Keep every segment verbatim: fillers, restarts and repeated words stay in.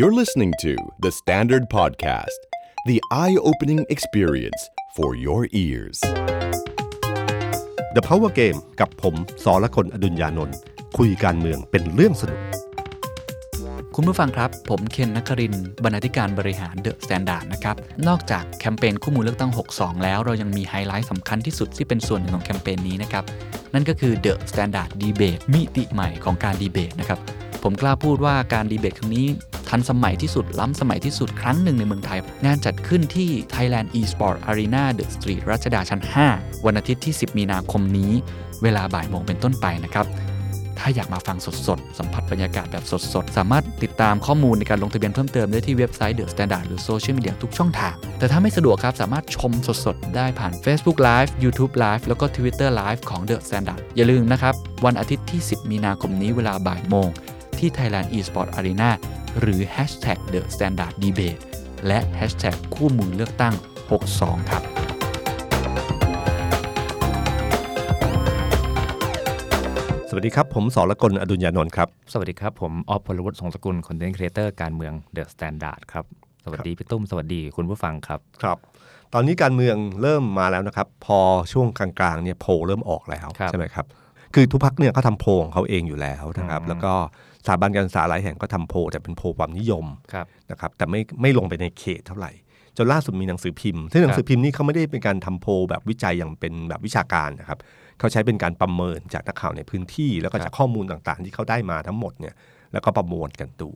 You're listening to The Standard Podcast, the eye-opening experience for your ears. The Power Game กับผมสรคนอดุลยานนท์คุยการเมืองเป็นเรื่องสนุกคุณผู้ฟังครับผมเคนนครินทร์บรรณาธิการบริหาร The Standard นะครับนอกจากแคมเปญคู่มือเลือกตั้งหกสิบสองแล้วเรายังมีไฮไลท์สำคัญที่สุดที่เป็นส่วนหนึ่งของแคมเปญนี้นะครับนั่นก็คือ The Standard Debate มิติใหม่ของการดีเบตนะครับผมกล้าพูดว่าการดีเบตครั้งนี้ทันสมัยที่สุดล้ำสมัยที่สุดครั้งหนึ่งในเมืองไทยงานจัดขึ้นที่ Thailand eSport Arena The Street รัชดาชั้นห้าวันอาทิตย์ที่สิบมีนาคมนี้เวลาบ่ายโมงเป็นต้นไปนะครับถ้าอยากมาฟังสดๆ ส, สัมผัสบรรยากาศแบบสดๆ ส, สามารถติดตามข้อมูลในการลงทะเบียนเพิ่มเติมได้ที่เว็บไซต์ The Standard หรือโซเชียลมีเดียทุกช่องทางแต่ถ้าไม่สะดวกครับสามารถชมสดๆได้ผ่าน Facebook Live YouTube Live แล้วก็ Twitter Live ของ The Standard อย่าลืมนะครับวันอาทิตย์ที่สิบมีนาคมนี้เวลาบ่ายโมงที่ Thailand eSport Arena หรือ แฮชแท็ก เดอะ สแตนดาร์ด ดีเบต และ แฮชแท็ก คู่มือเลือกตั้ง หกสิบสอง ครับสวัสดีครับผมสรกลอดุลยานนท์ครับสวัสดีครับผมออฟพลวุฒิสงสกุลคอนเทนต์ครีเอเตอร์การเมือง The Standard ครับสวัสดีพี่ตุ้มสวัสดีคุณผู้ฟังครับครับตอนนี้การเมืองเริ่มมาแล้วนะครับพอช่วงกลางๆเนี่ยโพลเริ่มออกแล้วใช่ไหมครับคือทุกพรรคเนี่ยเขาทำโพลของเขาเองอยู่แล้วนะครับแล้วก็สถาบันการศึกษาหลายแห่งก็ทำโพลแต่เป็นโพลความนิยมนะครับแต่ไม่ไม่ลงไปในเขตเท่าไหร่จนล่าสุดมีหนังสือพิมพ์ซึ่งหนังสือพิมพ์นี่เขาไม่ได้เป็นการทำโพลแบบวิจัยอย่างเป็นแบบวิชาการนะครับเขาใช้เป็นการประเมินจากนักข่าวในพื้นที่แล้วก็จากข้อมูลต่างๆที่เขาได้มาทั้งหมดเนี่ยแล้วก็ประมวลกันดู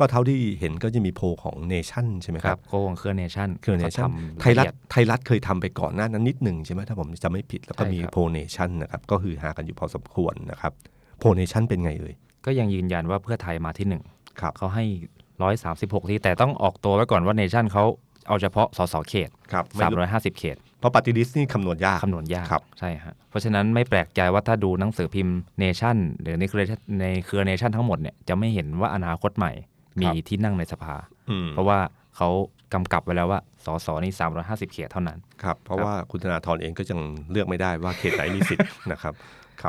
ก็เท่าที่เห็นก็จะมีโพลของเนชั่นใช่ไหมครับโพลของเครือเนชั่นเครือเนชั่นไทยรัฐไทยรัฐเคยทำไปก่อนหน้านั้นนิดหนึ่งใช่ไหมถ้าผมจำไม่ผิดแล้วก็มีโพลเนชั่นนะครับก็คือหากันอยู่พอสมควรนะครับโพลเนชั่นเป็นไงเอ่ยก็ยังยืนยันว่าเพื่อไทยมาที่หนึ่งเขาให้หนึ่งร้อยสามสิบหกที่แต่ต้องออกตัวไว้ก่อนว่าเนชั่นเขาเอาเฉพาะสสเขตสามร้อยห้าสิบเขตเพราะปาร์ตี้ลิสต์นี่คำนวณยากคำนวณยากใช่ฮะเพราะฉะนั้นไม่แปลกใจว่าถ้าดูหนังสือพิมพ์เนชั่นหรือในเครือในเครือเนชั่นทั้งหมดเนี่ยจะไม่เห็นว่าอนาคตใหม่มีที่นั่งในสภาเพราะว่าเขากำกับไว้แล้วว่าสสนี่สามร้อยห้าสิบเขตเท่านั้นครับเพราะว่าคุณธนาธรเองก็ยังเลือกไม่ได้ว่าเขตไหนมีสิทธิ์นะครับ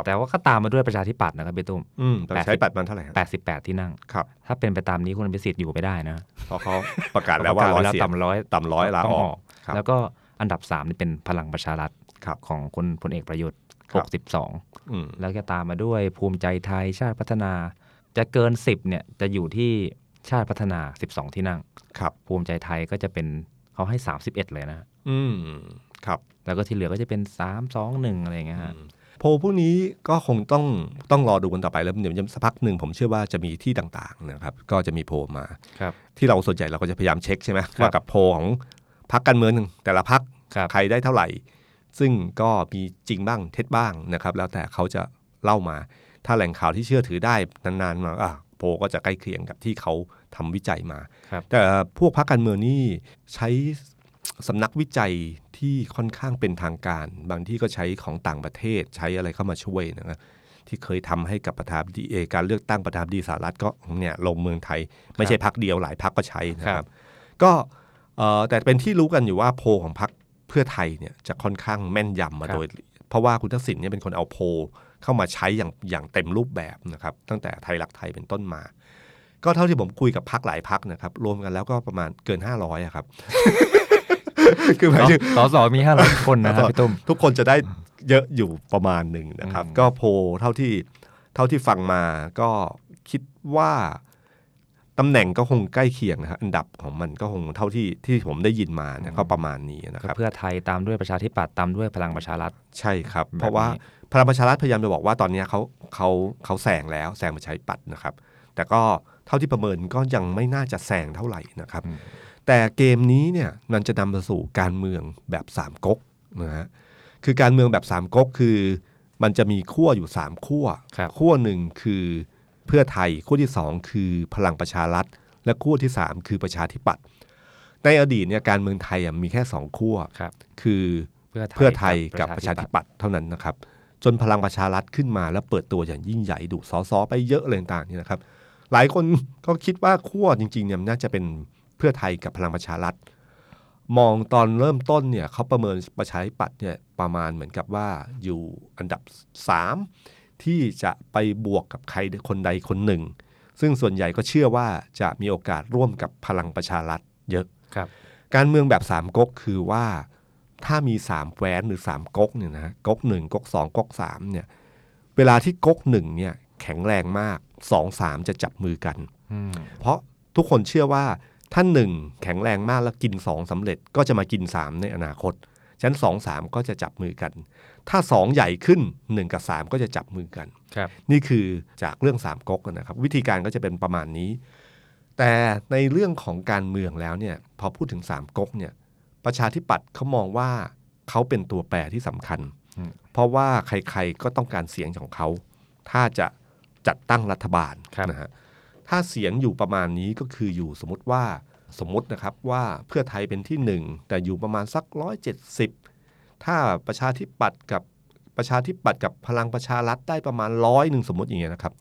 แต่ว่าก็ตามมาด้วยประชาธิปัตย์นะครับพี่ตุ้มประชาธิปัตย์มันเท่าไหร่ครับแปดสิบแปดที่นั่งครับถ้าเป็นไปตามนี้คุณอภิสิทธิ์อยู่ไม่ได้นะเพราะเขาประกาศแล้วว่าร้อยเสียงต่ำร้อยต่ำร้อยลาออกแล้วก็อันดับสามนี่เป็นพลังประชารัฐของคุณพลเอกประยุทธ์หกสิบสองแล้วก็ตามมาด้วยภูมิใจไทยชาติพัฒนาจะเกินสิบเนี่ยจะอยู่ที่ชาติพัฒนาสิบสองที่นั่งครับภูมิใจไทยก็จะเป็นเขาให้สามสิบเอ็ดเลยนะอืมครับแล้วก็ที่เหลือก็จะเป็นสาม สอง หนึ่งอะไรอย่างเงี้ยโพลพวกนี้ก็คงต้องต้องรอดูกันต่อไปแล้วเดี๋ยวสักพักหนึ่งผมเชื่อว่าจะมีที่ต่างๆนะครับก็จะมีโพลมาที่เราส่วนใหญ่เราก็จะพยายามเช็คใช่ไหมว่ากับโพลของพรรคการเมืองแต่ละพรรคใครได้เท่าไหร่ซึ่งก็มีจริงบ้างเท็จบ้างนะครับแล้วแต่เขาจะเล่ามาถ้าแหล่งข่าวที่เชื่อถือได้นานๆมาโพลก็จะใกล้เคียงกับที่เขาทำวิจัยมาแต่พวกพรรคการเมืองนี่ใช้สำนักวิจัยที่ค่อนข้างเป็นทางการบางที่ก็ใช้ของต่างประเทศใช้อะไรเข้ามาช่วยนะครับที่เคยทำให้กับประธานาธิบดีการเลือกตั้งประธานาธิบดีสหรัฐก็เนี่ยลงเมืองไทยไม่ใช่พรรคเดียวหลายพรรคก็ใช้นะครับก็แต่เป็นที่รู้กันอยู่ว่าโพลของพรรคเพื่อไทยเนี่ยจะค่อนข้างแม่นยำมาโดยเพราะว่าคุณทักษิณเนี่ยเป็นคนเอาโพลเข้ามาใช้อย่างอย่างเต็มรูปแบบนะครับตั้งแต่ไทยรักไทยเป็นต้นมาก็เท่าที่ผมคุยกับพรรคหลายพรรคนะครับรวมกันแล้วก็ประมาณเกินห้าร้อยอะครับ คือหมายถึงสสมีห้าร้อยคนนะครับพี่ตุ้มทุกคนจะได้เยอะอยู่ประมาณหนึ่งนะครับก็โพลเท่าที่เท่าที่ฟังมาก็คิดว่าตำแหน่งก็คงใกล้เคียงนะครับอันดับของมันก็คงเท่าที่ที่ผมได้ยินมาเนี่ยก็ประมาณนี้นะครับเพื่อไทยตามด้วยประชาธิปัตย์ตามด้วยพลังประชารัฐใช่ครับเพราะว่าพลังประชารัฐพยายามจะบอกว่าตอนนี้เขาเขาเขาแซงแล้วแซงประชาธิปัตย์นะครับแต่ก็เท่าที่ประเมินก็ยังไม่น่าจะแซงเท่าไหร่นะครับแต่เกมนี้เนี่ยมันจะนำมาสู่การเมืองแบบสามก๊กนะฮะคือการเมืองแบบสามก๊กคือมันจะมีขั้วอยู่สามขั้วขั้วหนึ่งคือเพื่อไทยขั้วที่สองคือพลังประชารัฐและขั้วที่สามคือประชาธิปัตย์ในอดีตเนี่ยการเมืองไทยมีแค่สองขั้วคือเพื่อไทยกับประชาธิปัตย์เท่านั้นนะครับจนพลังประชารัฐขึ้นมาแล้วเปิดตัวอย่างยิ่งใหญ่ดูซอซอไปเยอะเลยต่างๆนี่นะครับหลายคนก็คิดว่าขั้วจริงๆเนี่ยน่าจะเป็นเพื่อไทยกับพลังประชารัฐมองตอนเริ่มต้นเนี่ยเขาประเมินประชาธิปัตย์เนี่ยประมาณเหมือนกับว่าอยู่อันดับสามที่จะไปบวกกับใครคนใดคนหนึ่ง ซึ่งส่วนใหญ่ก็เชื่อว่าจะมีโอกาสร่วมกับพลังประชารัฐเยอะครับการเมืองแบบสามก๊กคือว่าถ้ามีสามแคว้นหรือสามก๊กเนี่ยนะก๊กหนึ่งก๊กสองก๊กสามเนี่ยเวลาที่ก๊กหนึ่งเนี่ยแข็งแรงมากสอง สามจะจับมือกันเพราะทุกคนเชื่อว่าถ้าหนึ่งแข็งแรงมากแล้วกินสองสำเร็จก็จะมากินสามในอนาคตฉะนั้นสอง สามก็จะจับมือกันถ้าสองใหญ่ขึ้นหนึ่งกับสามก็จะจับมือกันนี่คือจากเรื่องสามก๊กนะครับวิธีการก็จะเป็นประมาณนี้แต่ในเรื่องของการเมืองแล้วเนี่ยพอพูดถึงสามก๊กเนี่ยประชาธิปัตย์เขามองว่าเขาเป็นตัวแปรที่สำคัญเพราะว่าใครๆก็ต้องการเสียงของเขาถ้าจะจัดตั้งรัฐบาลนะฮะถ้าเสียงอยู่ประมาณนี้ก็คืออยู่สมมติว่าสมมตินะครับว่าเพื่อไทยเป็นที่หนึ่งแต่อยู่ประมาณสักหนึ่งร้อยเจ็ดสิบถ้าประชาธิปัตย์กับประชาธิปัตย์กับพลังประชารัฐได้ประมาณหนึ่งร้อยนึงสมมติอย่างเงี้ยนะครับ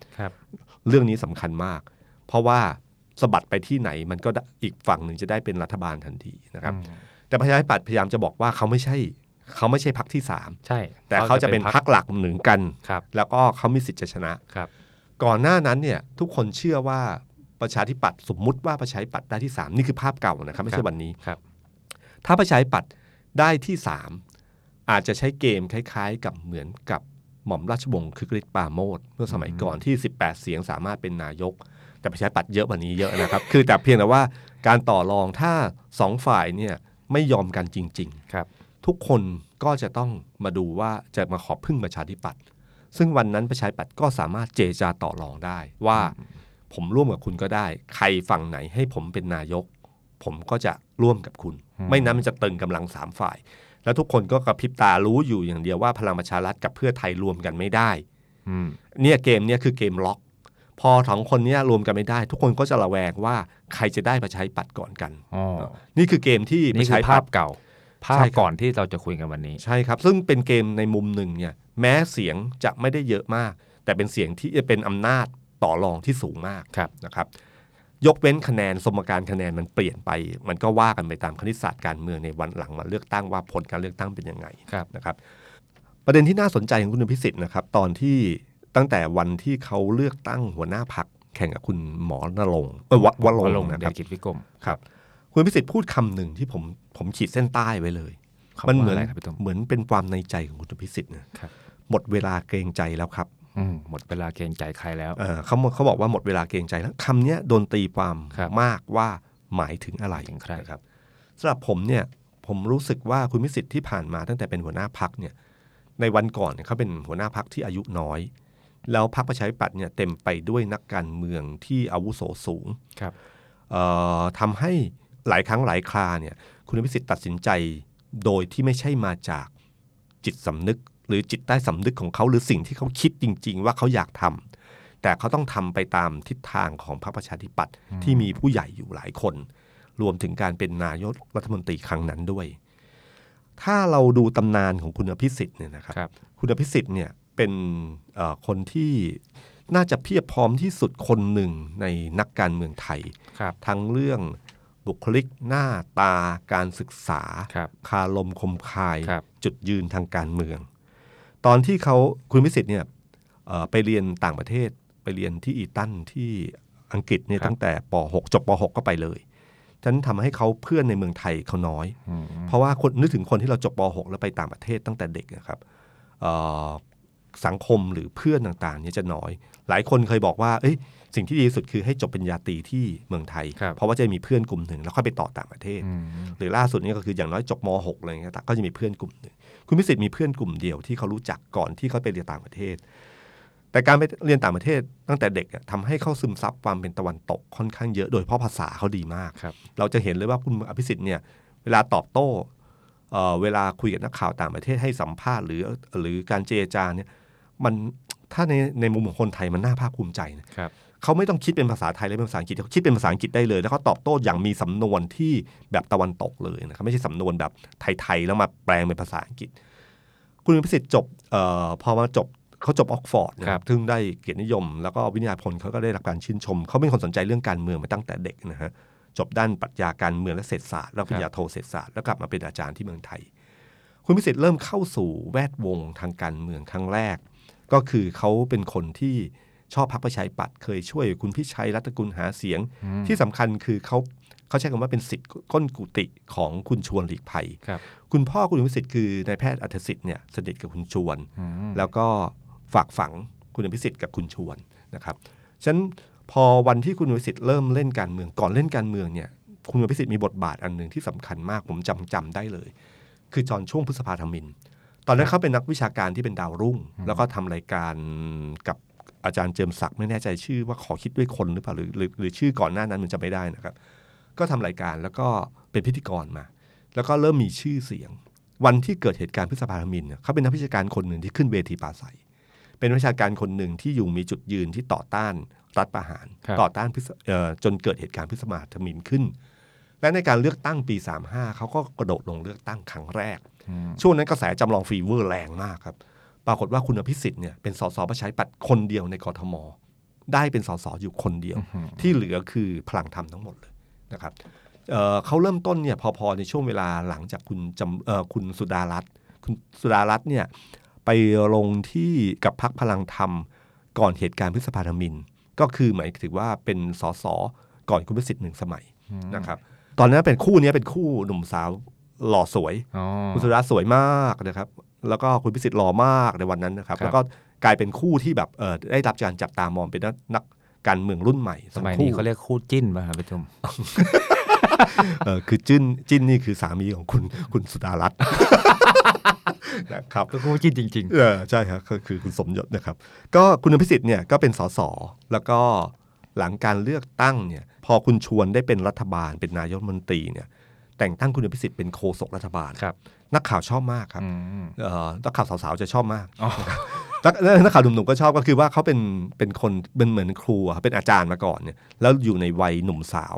เรื่องนี้สำคัญมากเพราะว่าสะบัดไปที่ไหนมันก็อีกฝั่งหนึ่งจะได้เป็นรัฐบาลทันทีนะครับแต่ประชาธิปัตย์พยายามจะบอกว่าเขาไม่ใช่เขาไม่ใช่พรรคที่สามใช่แต่เขาจะเป็นพรรคหลักเหมือนกันแล้วก็เขามีสิทธิ์จะชนะก่อนหน้านั้นเนี่ยทุกคนเชื่อว่าประชาธิปัตย์สมมุติว่าประชาธิปัตย์ได้ที่สามนี่คือภาพเก่านะครับไม่ใช่วันนี้ถ้าประชาธิปัตย์ได้ที่สามอาจจะใช้เกมคล้ายๆกับเหมือนกับหม่อมราชวงศ์คึกฤทธิ์ปราโมชเมื่อสมัยก่อนที่สิบแปดเสียงสามารถเป็นนายกแต่ประชาธิปัตย์เยอะกว่านี้เยอะนะครับ คือแต่เพียงแต่ว่าการต่อรองถ้าสองฝ่ายเนี่ยไม่ยอมกันจริงๆครับทุกคนก็จะต้องมาดูว่าจะมาขอพึ่งประชาธิปัตย์ซึ่งวันนั้นประชาธิปัตย์ก็สามารถเจรจาต่อรองได้ว่าผมร่วมกับคุณก็ได้ใครฝั่งไหนให้ผมเป็นนายกผมก็จะร่วมกับคุณไม่นั้นมันจะตึงกำลังสามฝ่ายแล้วทุกคนก็กระพริบตารู้อยู่อย่างเดียวว่าพลังประชารัฐกับเพื่อไทยรวมกันไม่ได้เนี่ยเกมเนี่ยคือเกมล็อกพอสองคนนี้รวมกันไม่ได้ทุกคนก็จะระแวงว่าใครจะได้ประชาธิปัตย์ก่อนกันนี่คือเกมที่นี่คือภาพเก่าภาพก่อนที่เราจะคุยกันวันนี้ใช่ครับซึ่งเป็นเกมในมุมหนึ่งเนี่ยแม้เสียงจะไม่ได้เยอะมากแต่เป็นเสียงที่เป็นอำนาจต่อรองที่สูงมากนะครับยกเว้นคะแนนสมการคะแนนมันเปลี่ยนไปมันก็ว่ากันไปตามคณิตศาสตร์การเมืองในวันหลังมาเลือกตั้งว่าผลการเลือกตั้งเป็นยังไงนะครับประเด็นที่น่าสนใจของคุณพิสิทธิ์นะครับตอนที่ตั้งแต่วันที่เขาเลือกตั้งหัวหน้าพรรคแข่งกับคุณหมอณรงค์เออวรงค์นะครับกิจวิกรมครับคุณพิสิทธิ์พูดคำหนึ่งที่ผมผมขีดเส้นใต้ไว้เลยมันเหมือนเหมือนเป็นความในใจของคุณพิสิทธิ์นะครับหมดเวลาเกรงใจแล้วครับหมดเวลาเกรงใจใครแล้วเออเขาเขาบอกว่าหมดเวลาเกรงใจแล้วคำนี้โดนตีความมากว่าหมายถึงอะไรอย่างไรครับสำหรับผมเนี่ยผมรู้สึกว่าคุณพิสิทธิ์ที่ผ่านมาตั้งแต่เป็นหัวหน้าพรรคเนี่ยในวันก่อนเนี่ยเขาเป็นหัวหน้าพรรคที่อายุน้อยแล้วพรรคประชาธิปัตย์เนี่ยเต็มไปด้วยนักการเมืองที่อาวุโสสูงครับเอ่อทำให้หลายครั้งหลายคราเนี่ยคุณพิสิทธิ์ตัดสินใจโดยที่ไม่ใช่มาจากจิตสำนึกหรือจิตใต้สำนึกของเขาหรือสิ่งที่เขาคิดจริงๆว่าเขาอยากทำแต่เขาต้องทำไปตามทิศทางของพรรคประชาธิปัตย์ที่มีผู้ใหญ่อยู่หลายคนรวมถึงการเป็นนายกรัฐมนตรีครั้งนั้นด้วยถ้าเราดูตำนานของคุณพิสิทธิ์เนี่ยนะครับคุณพิสิทธิ์เนี่ยเป็นคนที่น่าจะเพียบพร้อมที่สุดคนหนึ่งในนักการเมืองไทยทั้งเรื่องบุคลิกหน้าตาการศึกษาคารมคมคายจุดยืนทางการเมืองตอนที่เขาคุณพิสิทธิ์เนี่ยไปเรียนต่างประเทศไปเรียนที่อีตันที่อังกฤษเนี่ยตั้งแต่ป.หก จบป.หก ก็ไปเลยฉะนั้นทำให้เขาเพื่อนในเมืองไทยเขาน้อยเพราะว่าคนนึกถึงคนที่เราจบป.หก แล้วไปต่างประเทศตั้งแต่เด็กนะครับสังคมหรือเพื่อนต่างๆเนี่ยจะน้อยหลายคนเคยบอกว่าเอ้ยสิ่งที่ดีที่สุดคือให้จบปริญญาตรีที่เมืองไทยเพราะว่าจะมีเพื่อนกลุ่มหนึ่งแล้วค่อยไปต่อต่างประเทศหรือล่าสุดนี่ก็คืออย่างน้อยจบม.หก เลยนะก็จะมีเพื่อนกลุ่มหนึ่งคุณพิสิทธิ์มีเพื่อนกลุ่มเดียวที่เขารู้จักก่อนที่เขาไปเรียนต่างประเทศแต่การไปเรียนต่างประเทศตั้งแต่เด็กทำให้เขาซึมซับความเป็นตะวันตกค่อนข้างเยอะโดยเพราะภาษาเขาดีมากเราจะเห็นเลยว่าคุณพิสิทธิ์เนี่ยเวลาตอบโต้เ, เวลาคุยกับนักข่าวต่างประเทศให้สัมภาษณ์หรือหรือการเจรจาเนี่ยมันถ้าในในมุมของคนไทยมันน่าภาคภูมิใจนะครับเขาไม่ต้องคิดเป็นภาษาไทยและภาษาอังกฤษเขาคิดเป็นภาษาอังกฤษได้เลยแล้วเขาตอบโต้อย่างมีสำนวนที่แบบตะวันตกเลยนะครับไม่ใช่สำนวนแบบไทยๆแล้วมาแปลงเป็นภาษาอังกฤษคุณพิสิทธิ์จบเอ่อพอมาจบเขาจบออกฟอร์ดนะครับซึ่งได้เกียรตินิยมแล้วก็วิทยาพลเขาก็ได้รับการชื่นชมเขาเป็นคนสนใจเรื่องการเมืองมาตั้งแต่เด็กนะฮะจบด้านปรัชญาการเมืองและเศรษฐศาสตร์แล้วปริญญาโทเศรษฐศาสตร์แล้วกลับมาเป็นอาจารย์ที่เมืองไทยคุณพิสิทธิ์เริ่มเข้าสู่แวดวงทางการเมืองครั้งแรกก็คือเขาเป็นคนที่ ชอบพรรคประชาธิปัตย์เคยช่วยคุณพิชัยรัตนกุลหาเสียงที่สำคัญคือเขาเขาใช้คำว่าเป็นศิษย์ก้นกุฏิของคุณชวนหลีกภัยคุณพ่อคุณอภิสิทธิ์คือนายแพทย์อัธสิทธิ์เนี่ยสนิทกับคุณชวนแล้วก็ฝากฝังคุณอภิสิทธิ์กับคุณชวนนะครับฉะนั้นพอวันที่คุณอภิสิทธิ์เริ่มเล่นการเมืองก่อนเล่นการเมืองเนี่ยคุณอภิสิทธิ์มีบทบาทอันนึงที่สำคัญมากผมจำจำได้เลยคือตอนช่วงพฤษภาธมินตอนนั้นเขาเป็นนักวิชาการที่เป็นดาวรุ่งแล้วก็ทำรายการกับอาจารย์เจิมศักดิ์ไม่แน่ใจชื่อว่าขอคิดด้วยคนหรือเปล่าหรือหรือชื่อก่อนหน้านั้นมันจะไม่ได้นะครับก็ทำรายการแล้วก็เป็นพิธีกรมาแล้วก็เริ่มมีชื่อเสียงวันที่เกิดเหตุการณ์พฤษภาธมินเขาเป็นนักวิชาการคนหนึ่งที่ขึ้นเวทีปราศรัยเป็นวิชาการคนหนึ่งที่อยู่มีจุดยืนที่ต่อต้านรัฐประหารต่อต้านจนเกิดเหตุการณ์พฤษภาธมินขึ้นและในการเลือกตั้งปีสามห้าเขาก็กระโดดลงเลือกตั้งครั้งแรกช่วงนั้นกระแสจำลองฟีเวอร์แรงมากครับปรากฏว่าคุณอภิสิทธิ์เนี่ยเป็นสสประชาธิปัตย์คนเดียวในกทมได้เป็นสสอยู่คนเดียวที่เหลือคือพลังธรรมทั้งหมดเลยนะครับ เอ่อ เขาเริ่มต้นเนี่ยพอๆในช่วงเวลาหลังจากคุณจำเอ่อคุณสุดารัตน์คุณสุดารัตน์เนี่ยไปลงที่กับพรรคพลังธรรมก่อนเหตุการณ์พฤษภาธมินก็คือหมายถึงว่าเป็นสสก่อนคุณประสิทธิ์หนึ่งสมัยนะครับตอนนั้นเป็นคู่นี้เป็นคู่หนุ่มสาวหล่อสวยคุณสุดาสวยมากนะครับแล้วก็คุณประสิทธิ์หล่อมากในวันนั้นนะครับแล้วก็กลายเป็นคู่ที่แบบเอ่อได้รับการจับตามองเป็นนักการเมืองรุ่นใหม่สมัยนี้เขาเรียกคู่จิ้นป่ะครับพี่ตุ้มเออคือจิ้นจิ้นนี่คือสามีของคุณคุณสุดารัตน์นะครับก็คู่จิ้นจริงๆเออใช่ครับก็คือคุณสมยศนะครับก็คุณอภิสิทธิ์เนี่ยก็เป็นสสแล้วก็หลังการเลือกตั้งเนี่ยพอคุณชวนได้เป็นรัฐบาลเป็นนายกรัฐมนตรีเนี่ยแต่งตั้งคุณอภิสิทธิ์เป็นโฆษกรัฐบาลครับนักข่าวชอบมากครับเอ่อนักข่าวสาวๆจะชอบมากนักข่าวหนุ่มๆก็ชอบก็คือว่าเขาเป็นเป็นคนเป็นเหมือนครูอ่ะเป็นอาจารย์มาก่อนเนี่ยแล้วอยู่ในวัยหนุ่มสาว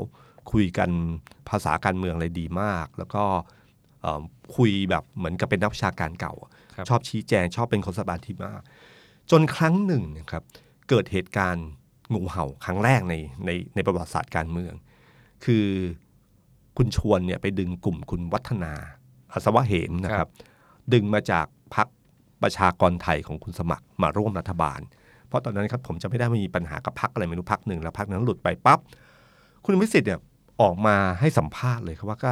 คุยกันภาษาการเมืองอะไรดีมากแล้วก็คุยแบบเหมือนกับเป็นนักวิชาการเก่าชอบชี้แจงชอบเป็นคนสบายที่มากจนครั้งหนึ่งนะครับเกิดเหตุการณ์งูเห่าครั้งแรกในในในประวัติศาสตร์การเมืองคือคุณชวนเนี่ยไปดึงกลุ่มคุณวัฒนาอัศวะเหมนะครับดึงมาจากพรรคประชากรไทยของคุณสมัครมาร่วมรัฐบาลเพราะตอนนั้นครับผมจะไม่ได้มีปัญหากับพรรคอะไรไม่รู้พรรคหนึ่งแล้วพรรคนั้นหลุดไปปั๊บคุณวิสิทธิ์เนี่ยออกมาให้สัมภาษณ์เลยครับว่าก็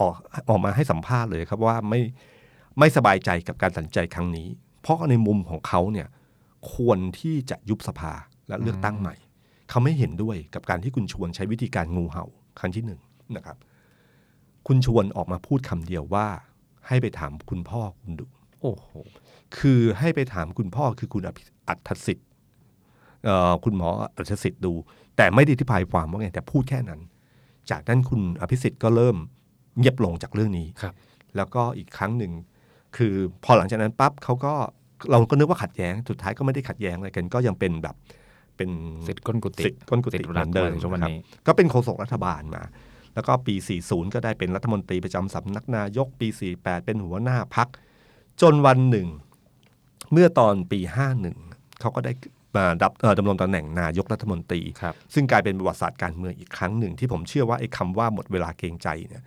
ออกออกมาให้สัมภาษณ์เลยครับว่าไม่ไม่สบายใจกับการตัดสินใจครั้งนี้เพราะในมุมของเขาเนี่ยควรที่จะยุบสภาและเลือกตั้งใหม่เขาไม่เห็นด้วยกับการที่คุณชวนใช้วิธีการงูเห่าครั้งที่หนึ่งนะครับคุณชวนออกมาพูดคำเดียวว่าให้ไปถามคุณพ่อคุณดุโอ้โหคือให้ไปถามคุณพ่อคือคุณอัธสิทธิ์คุณหมออัธสิทธิ์ดูแต่ไม่ได้อธิบายความว่าไงแต่พูดแค่นั้นจากนั้นคุณอภิสิทธิ์ก็เริ่มเงียบลงจากเรื่องนี้แล้วก็อีกครั้งหนึ่งคือพอหลังจากนั้นปั๊บเขาก็เราก็นึกว่าขัดแย้งสุดท้ายก็ไม่ได้ขัดแย้งอะไรกันก็ยังเป็นแบบเป็นศิษย์ก้นกุฏิศิษย์ก้นกุฏิเหมือนเดิมนะครับก็เป็นโฆษกรัฐบาลมาแล้วก็ปีสี่สิบก็ได้เป็นรัฐมนตรีประจำสำนักนายกปีสี่สิบแปดเป็นหัวหน้าพรรคจนวันหนึ่งเมื่อตอนปีห้าสิบเอ็ดเขาก็ได้มารับดำรงตำแหน่งนายกรัฐมนตรีซึ่งกลายเป็นประวัติศาสตร์การเมืองอีกครั้งหนึ่งที่ผมเชื่อว่าไอ้คำว่าหมดเวลาเกรงใจเนี่ย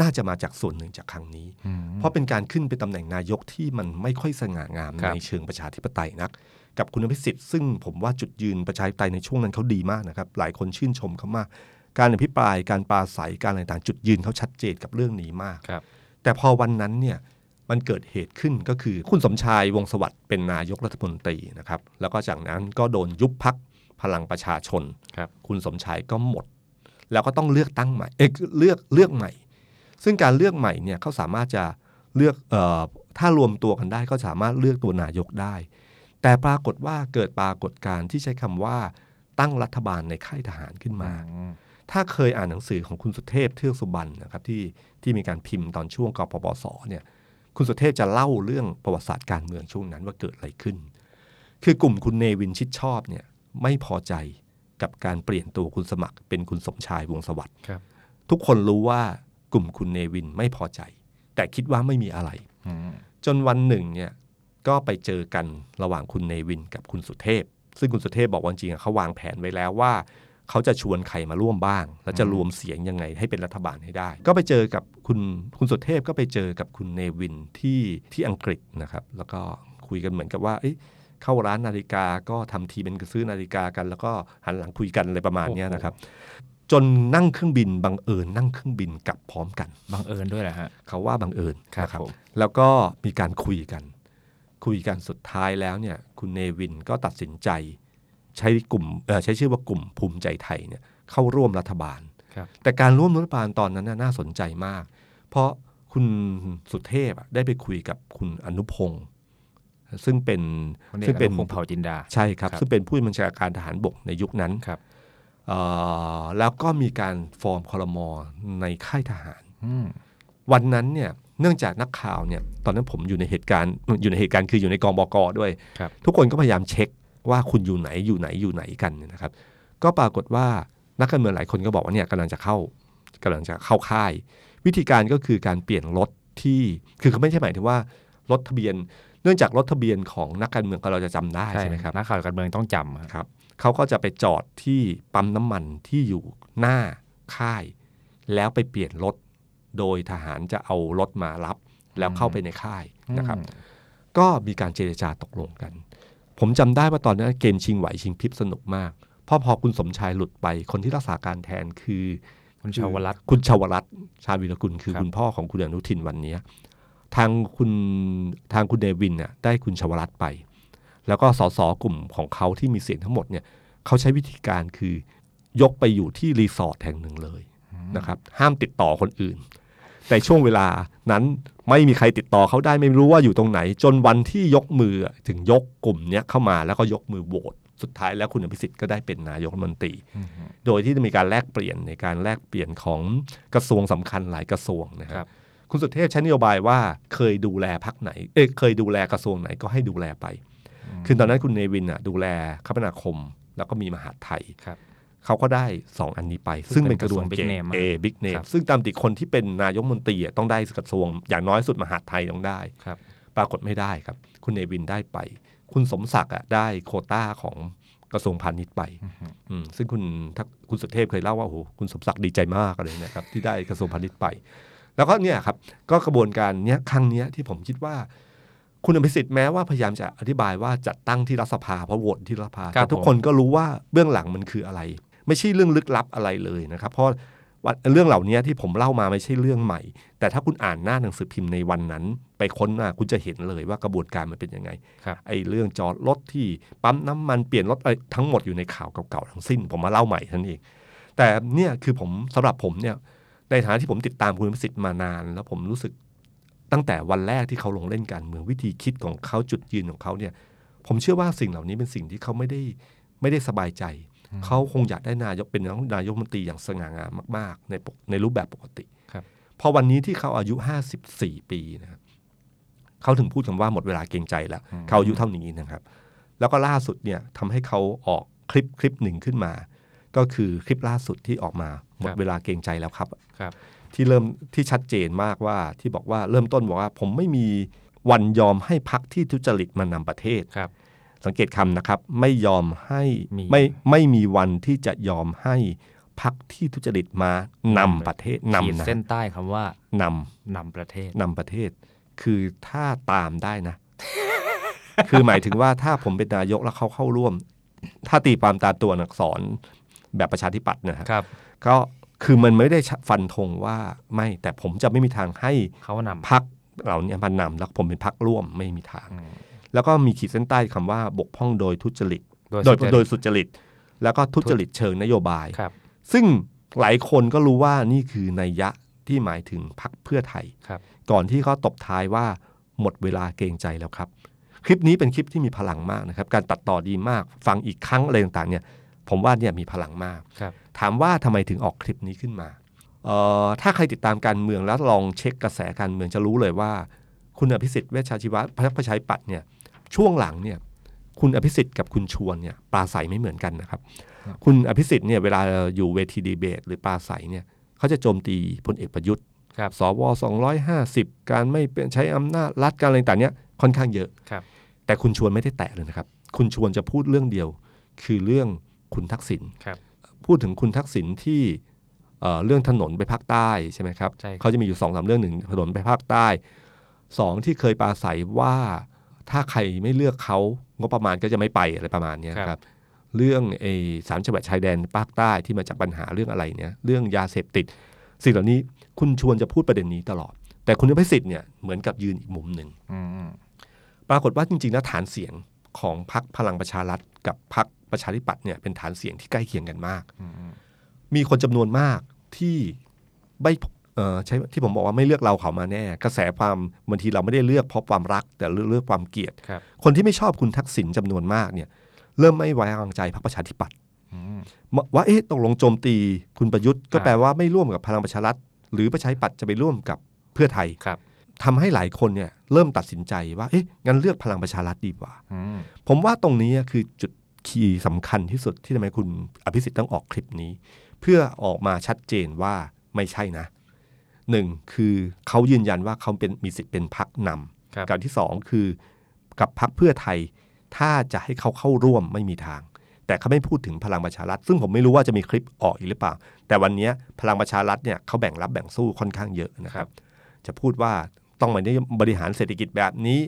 น่าจะมาจากส่วนหนึ่งจากครั้งนี้เพราะเป็นการขึ้นไปตำแหน่งนายกที่มันไม่ค่อยสง่างามในเชิงประชาธิปไตยนักกับคุณอภิสิทธิ์ซึ่งผมว่าจุดยืนประชาธิปไตยในช่วงนั้นเขาดีมากนะครับหลายคนชื่นชมเขามากการอภิปรายการปราศัยการอะไรต่างจุดยืนเขาชัดเจนกับเรื่องนี้มากแต่พอวันนั้นเนี่ยมันเกิดเหตุขึ้นก็คือคุณสมชายวงศ์สวัสดิ์เป็นนายกรัฐมนตรีนะครับแล้วก็จากนั้นก็โดนยุบพรรคพลังประชาชน ค, คุณสมชายก็หมดแล้วก็ต้องเลือกตั้งใหม่เอกเลือกเลือกใหม่ซึ่งการเลือกใหม่เนี่ยเขาสามารถจะเลือกเอ่อถ้ารวมตัวกันได้ก็สามารถเลือกตัวนายกได้แต่ปรากฏว่าเกิดปรากฏการณ์ที่ใช้คำว่าตั้งรัฐบาลในค่ายทหารขึ้นมาถ้าเคยอ่านหนังสือของคุณสุเทพเทือกสุบรรณนะครับที่ที่มีการพิมพ์ตอนช่วงกปปสเนี่ยคุณสุเทพจะเล่าเรื่องประวัติศาสตร์การเมืองช่วงนั้นว่าเกิดอะไรขึ้นคือกลุ่มคุณเนวินชิดชอบเนี่ยไม่พอใจกับการเปลี่ยนตัวคุณสมัครเป็นคุณสมชายวงศ์สวัสดิ์ทุกคนรู้ว่ากลุ่มคุณเนวินไม่พอใจแต่คิดว่าไม่มีอะไรจนวันหนึ่งเนี่ยก็ไปเจอกันระหว่างคุณเนวินกับคุณสุเทพซึ่งคุณสุเทพบอกว่าจริงๆเขาวางแผนไว้แล้วว่าเขาจะชวนใครมาร่วมบ้างแล้วจะรวมเสียงยังไงให้เป็นรัฐบาลให้ได้ก็ไปเจอกับคุณคุณสุเทพก็ไปเจอกับคุณเนวินที่ที่อังกฤษนะครับแล้วก็คุยกันเหมือนกับว่า เข้าร้านนาฬิกาก็ทำทีเป็นซื้อนาฬิกากันแล้วก็หันหลังคุยกันอะไรประมาณนี้นะครับจนนั่งเครื่องบินบังเอิญนั่งเครื่องบินกลับพร้อมกันบังเอิญด้วยแหละฮะเขาว่าบังเอิญนะครับแล้วก็มีการคุยกันคุยกันสุดท้ายแล้วเนี่ยคุณเนวินก็ตัดสินใจใช้กลุ่มใช้ชื่อว่ากลุ่มภูมิใจไทยเนี่ยเข้าร่วมรัฐบาลแต่การร่วมรัฐบาลตอนนั้น น่าสนใจมากเพราะคุณสุเทพได้ไปคุยกับคุณอนุพงศ์ซึ่งเป็นซึ่งเป็นพงเผ่าจินดาใช่ครับซึ่งเป็นผู้บัญชาการทหารบกในยุคนั้นแล้วก็มีการฟอร์มครม.ในค่ายทหารวันนั้นเนี่ยเนื่องจากนักข่าวเนี่ยตอนนั้นผมอยู่ในเหตุการณ์อยู่ในเหตุการณ์คืออยู่ในกองบก.ด้วยทุกคนก็พยายามเช็คว่าคุณอยู่ไหนอยู่ไหนอยู่ไหนกันนะครับก็ปรากฏว่านักการเมืองหลายคนก็บอกว่าเนี่ยกำลังจะเข้ากำลังจะเข้าค่ายวิธีการก็คือการเปลี่ยนรถที่คือเขาไม่ใช่หมายถึงว่ารถทะเบียนเนื่องจากรถทะเบียนของนักการเมืองเราจะจำได้ใช่ไหมครับนักข่าวการเมืองต้องจำครับเขาก็จะไปจอดที่ปั๊มน้ำมันที่อยู่หน้าค่ายแล้วไปเปลี่ยนรถโดยทหารจะเอารถมารับแล้วเข้าไปในค่ายนะครับก็มีการเจรจาตกลงกันผมจำได้ว่าตอนนั้นเกมชิงไหวชิงพริบสนุกมากพอพอคุณสมชายหลุดไปคนที่รักษาการแทนคือคุณชาวรัตน์คุณชาวรัตน์ชาวิรกุลคือคุณพ่อของคุณอนุทินวันนี้ทางคุณทางคุณเดวินน่ะได้คุณชาวรัตน์ไปแล้วก็สสกลุ่มของเขาที่มีเสียงทั้งหมดเนี่ยเขาใช้วิธีการคือยกไปอยู่ที่รีสอร์ทแห่งหนึ่งเลยนะครับห้ามติดต่อคนอื่นแต่ช่วงเวลานั้นไม่มีใครติดต่อเขาได้ไม่รู้ว่าอยู่ตรงไหนจนวันที่ยกมือถึงยกกลุ่มเนี้ยเข้ามาแล้วก็ยกมือโหวตสุดท้ายแล้วคุณอภิสิทธิ์ก็ได้เป็นนายกรัฐมนตรีโดยที่จะมีการแลกเปลี่ยนในการแลกเปลี่ยนของกระทรวงสำคัญหลายกระทรวงนะครับคุณสุเทพใช้นโยบายว่าเคยดูแลพรรคไหนเอ้ยเคยดูแลกระทรวงไหนก็ให้ดูแลไปคือตอนนั้นคุณเนวินอ่ะดูแลคมนาคมแล้วก็มีมหาดไทยเขาก็ได้สองอันนี้ไปซึ่งเป็นกระทรวงบิ๊กเนมเอบิ๊กเนมซึ่งตามติคนที่เป็นนายกรัฐมนตรีต้องได้กระทรวงอย่างน้อยสุดมหาดไทยต้องได้ปรากฏไม่ได้ครับคุณเนวินได้ไปคุณสมศักดิ์อ่ะได้โควต้าของกระทรวงพาณิชย์ไปซึ่งคุณคุณสุเทพเคยเล่าว่าโอ้โหคุณสมศักดิ์ดีใจมากเลยนะครับที่ได้กระทรวงพาณิชย์ไปแล้วก็เนี่ยครับก็กระบวนการเนี้ยครั้งเนี้ยที่ผมคิดว่าคุณอภิสิทธิ์แม้ว่าพยายามจะอธิบายว่าจัดตั้งที่รัฐสภาเพราะโหวตที่รัฐสภาแต่ทุกคนก็รู้ว่าเบื้องหลังมันคืออะไรไม่ใช่เรื่องลึกลับอะไรเลยนะครับเพราะเรื่องเหล่านี้ที่ผมเล่ามาไม่ใช่เรื่องใหม่แต่ถ้าคุณอ่านหน้าหนังสือพิมพ์ในวันนั้นไปค้นมาคุณจะเห็นเลยว่ากระบวนการมันเป็นยังไงไอ้เรื่องจอดรถที่ปั๊มน้ำมันเปลี่ยนรถอะไรทั้งหมดอยู่ในข่าวเก่าๆทั้งสิ้นผมมาเล่าใหม่ท่านเองแต่เนี่ยคือผมสำหรับผมเนี่ยในฐานะที่ผมติดตามคุณอภิสิทธิ์มานานแล้วผมรู้สึกตั้งแต่วันแรกที่เขาลงเล่นการเมืองวิธีคิดของเขาจุดยืนของเขาเนี่ยผมเชื่อว่าสิ่งเหล่านี้เป็นสิ่งที่เขาไม่ได้ไม่ได้สบายใจเขาคงอยากได้นายกเป็นนายกรัฐมนตรีอย่างสง่างามมากๆในในรูปแบบปกติพอวันนี้ที่เขาอายุห้าสิบสี่ปีนะครับเขาถึงพูดคำว่าหมดเวลาเกรงใจแล้วเขาอายุเท่านี้นะครับแล้วก็ล่าสุดเนี่ยทำให้เขาออกคลิปคลิปหนึ่งขึ้นมาก็คือคลิปล่าสุดที่ออกมาหมดเวลาเกรงใจแล้วครับที่เริ่มที่ชัดเจนมากว่าที่บอกว่าเริ่มต้นบอกว่าผมไม่มีวันยอมให้พรรคที่ทุจริตมานำประเทศสังเกตคำนะครับไม่ยอมให้ไม่ไม่มีวันที่จะยอมให้พรรคที่ทุจริตมานำประเทศนำนะเส้นใต้คำว่านำนำประเทศนำประเทศคือถ้าตามได้นะ คือหมายถึงว่าถ้าผมเป็นนายกแล้วเขาเข้าร่วมถ้าตีความตามตัวอักษรแบบประชาธิปัตย์นะครับก็คือมันไม่ได้ฟันธงว่าไม่แต่ผมจะไม่มีทางให้พรรคเหล่านี้มันนำแล้วผมเป็นพรรคร่วมไม่มีทางแล้วก็มีขีดเส้นใต้คำว่าบกพร่องโดยทุจริตโดยโดยสุจริตแล้วก็ทุจริตเชิงนโยบายซึ่งหลายคนก็รู้ว่านี่คือนัยยะที่หมายถึงพรรคเพื่อไทยก่อนที่เขาตบท้ายว่าหมดเวลาเกรงใจแล้วครับคลิปนี้เป็นคลิปที่มีพลังมากนะครับการตัดต่อดีมากฟังอีกครั้งอะไรต่างๆเนี่ยผมว่าเนี่ยมีพลังมากถามว่าทำไมถึงออกคลิปนี้ขึ้นมาเอ่อถ้าใครติดตามการเมืองแล้วลองเช็คกระแสการเมืองจะรู้เลยว่าคุณอภิสิทธิ์เวชชาชีวะพรรคประชาธิปัตย์เนี่ยช่วงหลังเนี่ยคุณอภิสิทธิ์กับคุณชวนเนี่ยปราศัยไม่เหมือนกันนะครับคุณอภิสิทธิ์เนี่ยเวลาอยู่เวทีดีเบตหรือปราศัยเนี่ยเขาจะโจมตีพลเอกประยุทธ์สวสองร้อยห้าสิบการไม่เป็นใช้อำนาจรัฐการอะไรต่างๆเนี่ยค่อนข้างเยอะแต่คุณชวนไม่ได้แตะเลยนะครับคุณชวนจะพูดเรื่องเดียวคือเรื่องคุณทักษิณพูดถึงคุณทักษิณที่ เอ่อ เรื่องถนนไปภาคใต้ใช่ไหมครับเขาจะมีอยู่ สองสาม เรื่องหนึ่งถนนไปภาคใต้สองที่เคยปราศัยว่าถ้าใครไม่เลือกเขา งบประมาณก็จะไม่ไปอะไรประมาณนี้ครับเรื่องไอ้สามจังหวัดชายแดนภาคใต้ที่มาจากปัญหาเรื่องอะไรเนี่ยเรื่องยาเสพติดสิ่งเหล่านี้คุณชวนจะพูดประเด็นนี้ตลอดแต่คุณพิสิทธิ์เนี่ยเหมือนกับยืนอีกมุมหนึ่งปรากฏว่าจริงๆแล้วฐานเสียงของพรรคพลังประชารัฐกับพรรคประชาธิปัตย์เนี่ยเป็นฐานเสียงที่ใกล้เคียงกันมากมีคนจำนวนมากที่ไม่ใช่ที่ผมบอกว่าไม่เลือกเราเขามาแน่กระแสความบางทีเราไม่ได้เลือกเพราะความรักแต่เลือกความเกลียด ค, คนที่ไม่ชอบคุณทักษิณจำนวนมากเนี่ยเริ่มไม่ไว้วางใจพรรคประชาธิปัตย์ว่าเอ๊ะตกลงโจมตีคุณประยุทธ์ก็แปลว่าไม่ร่วมกับพลังประชารัฐหรือประชาธิปัตย์จะไปร่วมกับเพื่อไทยทำให้หลายคนเนี่ยเริ่มตัดสินใจว่าเอ๊ะงั้นเลือกพลังประชารัฐดีกว่าผมว่าตรงนี้คือจุดคีย์สำคัญที่สุดที่ทำไมคุณอภิสิทธิ์ต้องออกคลิปนี้เพื่อออกมาชัดเจนว่าไม่ใช่นะหนึ่งคือเขายืนยันว่าเขาเป็นมีสิทธิ์เป็นพรรคนำกับที่สองคือกับพรรคเพื่อไทยถ้าจะให้เขาเข้าร่วมไม่มีทางแต่เขาไม่พูดถึงพลังประชารัฐซึ่งผมไม่รู้ว่าจะมีคลิปออกอีกหรือเปล่าแต่วันนี้พลังประชารัฐเนี่ยเขาแบ่งรับแบ่งสู้ค่อนข้างเยอะนะครับจะพูดว่าต้องบริหารเศรษฐกิจแบบนี้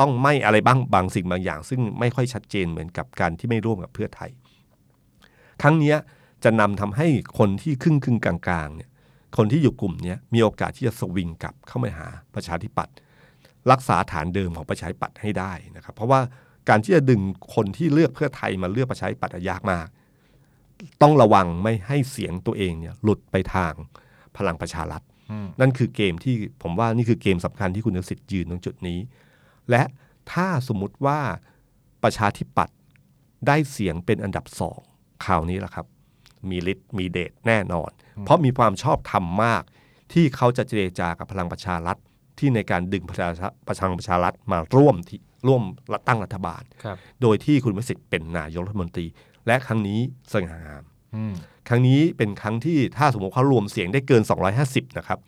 ต้องไม่อะไรบ้างบางสิ่งบางอย่างซึ่งไม่ค่อยชัดเจนเหมือนกับการที่ไม่ร่วมกับเพื่อไทยครั้งนี้จะนำทำให้คนที่ครึ่งครึ่งกลางๆเนี่ยคนที่อยู่กลุ่มนี้มีโอกาสที่จะสวิงกลับเข้ามาหาประชาธิปัตย์รักษาฐานเดิมของประชาธิปัตย์ให้ได้นะครับเพราะว่าการที่จะดึงคนที่เลือกเพื่อไทยมาเลือกประชาธิปัตย์ยากมากต้องระวังไม่ให้เสียงตัวเองเนี่ยหลุดไปทางพลังประชารัฐนั่นคือเกมที่ผมว่านี่คือเกมสำคัญที่คุณอภิสิทธิ์ยืนตรงจุดนี้และถ้าสมมุติว่าประชาธิปัตย์ได้เสียงเป็นอันดับสองข่าวนี้แหละครับมีฤทธิ์มีเดชแน่นอนเพราะมีความชอบธรรมมากที่เขาจะเจรจากับพลังประชารัฐที่ในการดึงประชาประชาประชารัฐมาร่วมที่ร่วมตั้งรัฐบาลโดยที่คุณอภิสิทธิ์เป็นนายกรัฐมนตรีและครั้งนี้สง่างามครั้งนี้เป็นครั้งที่ถ้าสมมติเขารวมเสียงได้เกินสองร้อยห้าสิบนะครับ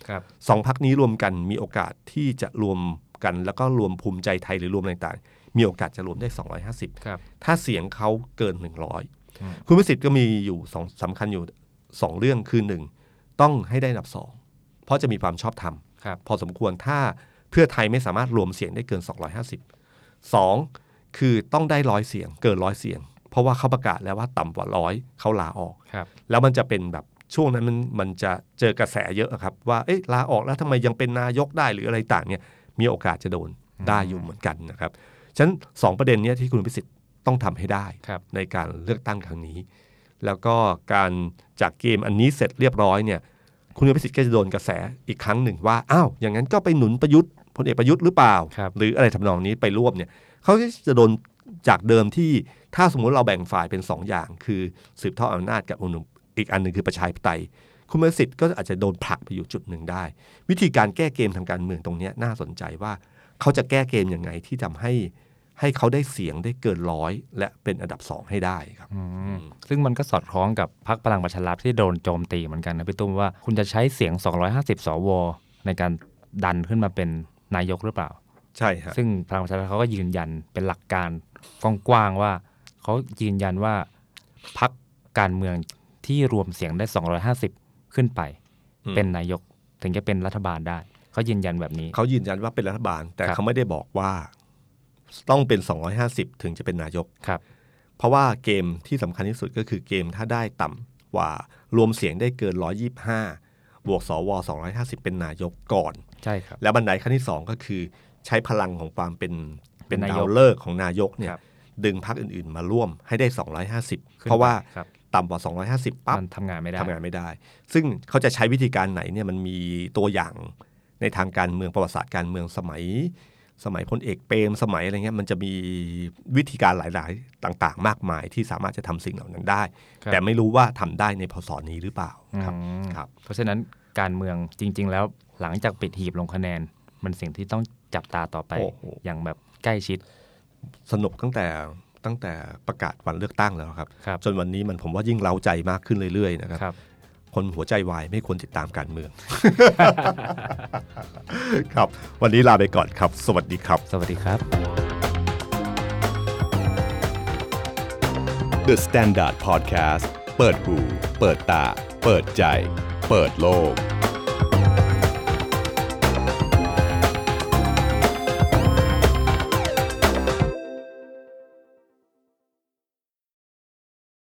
สองพรรคนี้รวมกันมีโอกาสที่จะรวมกันแล้วก็รวมภูมิใจไทยหรือรวมต่างๆมีโอกาสจะรวมได้สองร้อยห้าสิบถ้าเสียงเขาเกินหนึ่งร้อยคุณอภิสิทธิ์ก็มีอยู่สองสำคัญอยู่สองเรื่องคือหนึ่งต้องให้ได้อันดับสองเพราะจะมีความชอบธรรมพอสมควรถ้าเพื่อไทยไม่สามารถรวมเสียงได้เกินสองร้อยห้าสิบ สองคือต้องได้หนึ่งร้อยเสียงเกินหนึ่งร้อยเสียงเพราะว่าเขาประกาศแล้วว่าต่ำกว่าหนึ่งร้อยเขาลาออกแล้วมันจะเป็นแบบช่วงนั้นมันมันจะเจอกระแสเยอะครับว่าเอ๊ะลาออกแล้วทำไมยังเป็นนายกได้หรืออะไรต่างเนี่ยมีโอกาสจะโดนได้อยู่เหมือนกันนะครับฉะนั้นสองประเด็นนี้ที่คุณอภิสิทธิ์ต้องทำให้ได้ในการเลือกตั้งครั้งนี้แล้วก็การจากเกมอันนี้เสร็จเรียบร้อยเนี่ยคุณอภิสิทธิ์ก็จะโดนกระแสอีกครั้งหนึ่งว่าอ้าวอย่างนั้นก็ไปหนุนประยุทธ์พลเอกประยุทธ์หรือเปล่าหรืออะไรทำนองนี้ไปร่วมเนี่ยเขาจะโดนจากเดิมที่ถ้าสมมติเราแบ่งฝ่ายเป็นสอง อ, อย่างคือสืบทอดอำนาจกับอุดมอีกอันหนึ่งคือประชาธิปไตยคุณอภิสิทธิ์ก็อาจจะโดนผลักไปอยู่จุดหนึ่งได้วิธีการแก้เกมทางการเมืองตรงนี้น่าสนใจว่าเขาจะแก้เกมยังไงที่ทำให้ให้เขาได้เสียงได้เกินร้อยและเป็นอันดับสองให้ได้ครับซึ่งมันก็สอดคล้องกับพรรคพลังประชารัฐที่โดนโจมตีเหมือนกันนะพี่ตุ้มว่าคุณจะใช้เสียงสองร้อยห้าสิบสวในการดันขึ้นมาเป็นนายกหรือเปล่าใช่ครับซึ่งพลังประชารัฐเขาก็ยืนยันเป็นหลักการกว้างๆว่าเขายืนยันว่าพรรคการเมืองที่รวมเสียงได้สองร้อยห้าสิบขึ้นไปเป็นนายกถึงจะเป็นรัฐบาลได้เขายืนยันแบบนี้เขายืนยันว่าเป็นรัฐบาลแต่เขาไม่ได้บอกว่าต้องเป็นสองร้อยห้าสิบถึงจะเป็นนายกครับเพราะว่าเกมที่สำคัญที่สุดก็คือเกมถ้าได้ต่ำกว่ารวมเสียงได้เกินหนึ่งร้อยยี่สิบห้าบวกสวสองร้อยห้าสิบเป็นนายกก่อนใช่ครับแล้วบันไดขั้นที่สองก็คือใช้พลังของความเป็นเป็นดาวฤกษ์ของนายกเนี่ยดึงพรรคอื่นๆมาร่วมให้ได้สองร้อยห้าสิบเพราะว่าต่ำกว่าสองร้อยห้าสิบปั๊บทำงานไม่ได้ทำงานไม่ได้ซึ่งเขาจะใช้วิธีการไหนเนี่ยมันมีตัวอย่างในทางการเมืองประวัติศาสตร์การเมืองสมัยสมัยพลเอกเปรมสมัยอะไรเงี้ยมันจะมีวิธีการหลายๆต่างๆมากมายที่สามารถจะทำสิ่งเหล่านั้นได้แต่ไม่รู้ว่าทำได้ในพศนี้หรือเปล่าครับครับเพราะฉะนั้นการเมืองจริงๆแล้วหลังจากปิดหีบลงคะแนนมันสิ่งที่ต้องจับตาต่อไป อ, อย่างแบบใกล้ชิดสนุกตั้งแต่ตั้งแต่ประกาศวันเลือกตั้งแล้วครับจนวันนี้มันผมว่ายิ่งเล้าใจมากขึ้นเรื่อยๆนะครับคนหัวใจวายไม่ควรติดตามการเมือง ครับวันนี้ลาไปก่อนครับสวัสดีครับสวัสดีครับ The Standard Podcast เปิดหูเปิดตาเปิดใจเปิดโลก